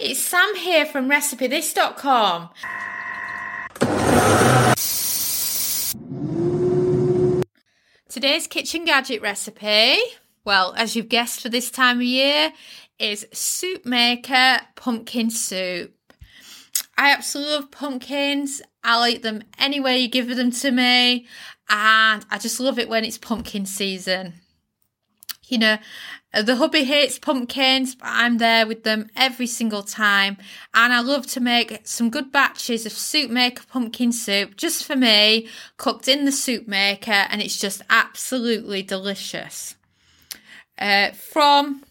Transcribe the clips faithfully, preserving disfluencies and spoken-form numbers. it's Sam here from Recipe This dot com. Today's kitchen gadget recipe, well, as you've guessed for this time of year, is Soup Maker pumpkin soup. I absolutely love pumpkins. I'll eat them any way you give them to me, and I just love it when it's pumpkin season. You know, the hubby hates pumpkins, but I'm there with them every single time. And I love to make some good batches of Soup Maker pumpkin soup just for me, cooked in the Soup Maker, and it's just absolutely delicious. Uh, from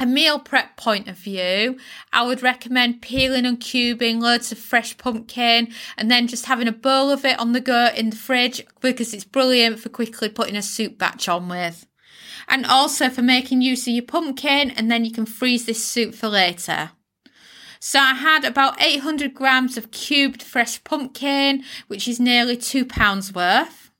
a meal prep point of view, I would recommend peeling and cubing loads of fresh pumpkin and then just having a bowl of it on the go in the fridge, because it's brilliant for quickly putting a soup batch on with. And also for making use of your pumpkin, and then you can freeze this soup for later. So I had about eight hundred grams of cubed fresh pumpkin, which is nearly two pounds worth.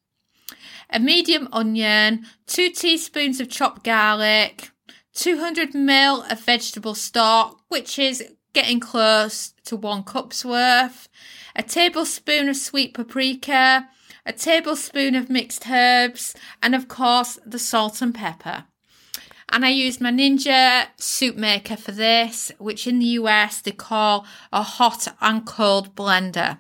A medium onion, two teaspoons of chopped garlic, two hundred milliliters of vegetable stock, which is getting close to one cup's worth, a tablespoon of sweet paprika, a tablespoon of mixed herbs, and of course the salt and pepper. And I used my Ninja soup maker for this, which in the U S they call a hot and cold blender,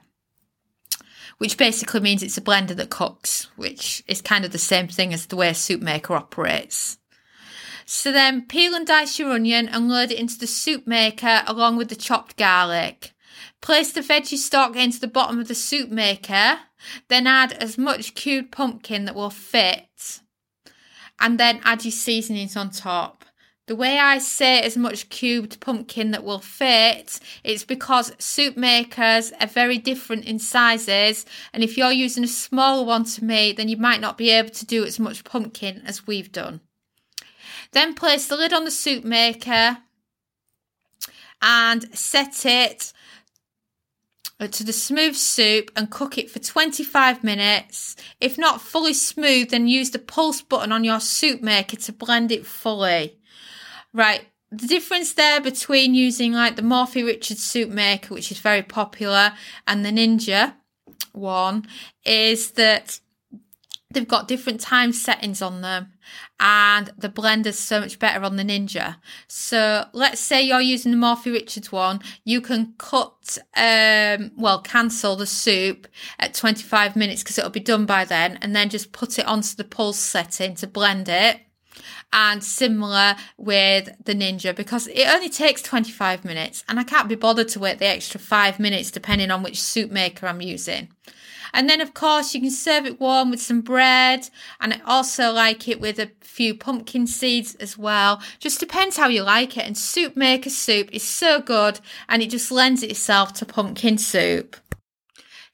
which basically means it's a blender that cooks, which is kind of the same thing as the way a soup maker operates. So then peel and dice your onion and load it into the soup maker along with the chopped garlic. Place the veggie stock into the bottom of the soup maker, then add as much cubed pumpkin that will fit, and then add your seasonings on top. The way I say as much cubed pumpkin that will fit, it's because soup makers are very different in sizes, and if you're using a smaller one to me, then you might not be able to do as much pumpkin as we've done. Then place the lid on the soup maker and set it to the smooth soup and cook it for twenty-five minutes. If not fully smooth, then use the pulse button on your soup maker to blend it fully. Right, the difference there between using like the Morphy Richards soup maker, which is very popular, and the Ninja one is that they've got different time settings on them, and the blender's so much better on the Ninja. So let's say you're using the Morphy Richards one, you can cut, um, well, cancel the soup at twenty-five minutes because it'll be done by then, and then just put it onto the pulse setting to blend it. And similar with the Ninja, because it only takes twenty-five minutes, and I can't be bothered to wait the extra five minutes depending on which soup maker I'm using. And then of course you can serve it warm with some bread, and I also like it with a few pumpkin seeds as well. Just depends how you like it, and soup maker soup is so good, and it just lends itself to pumpkin soup.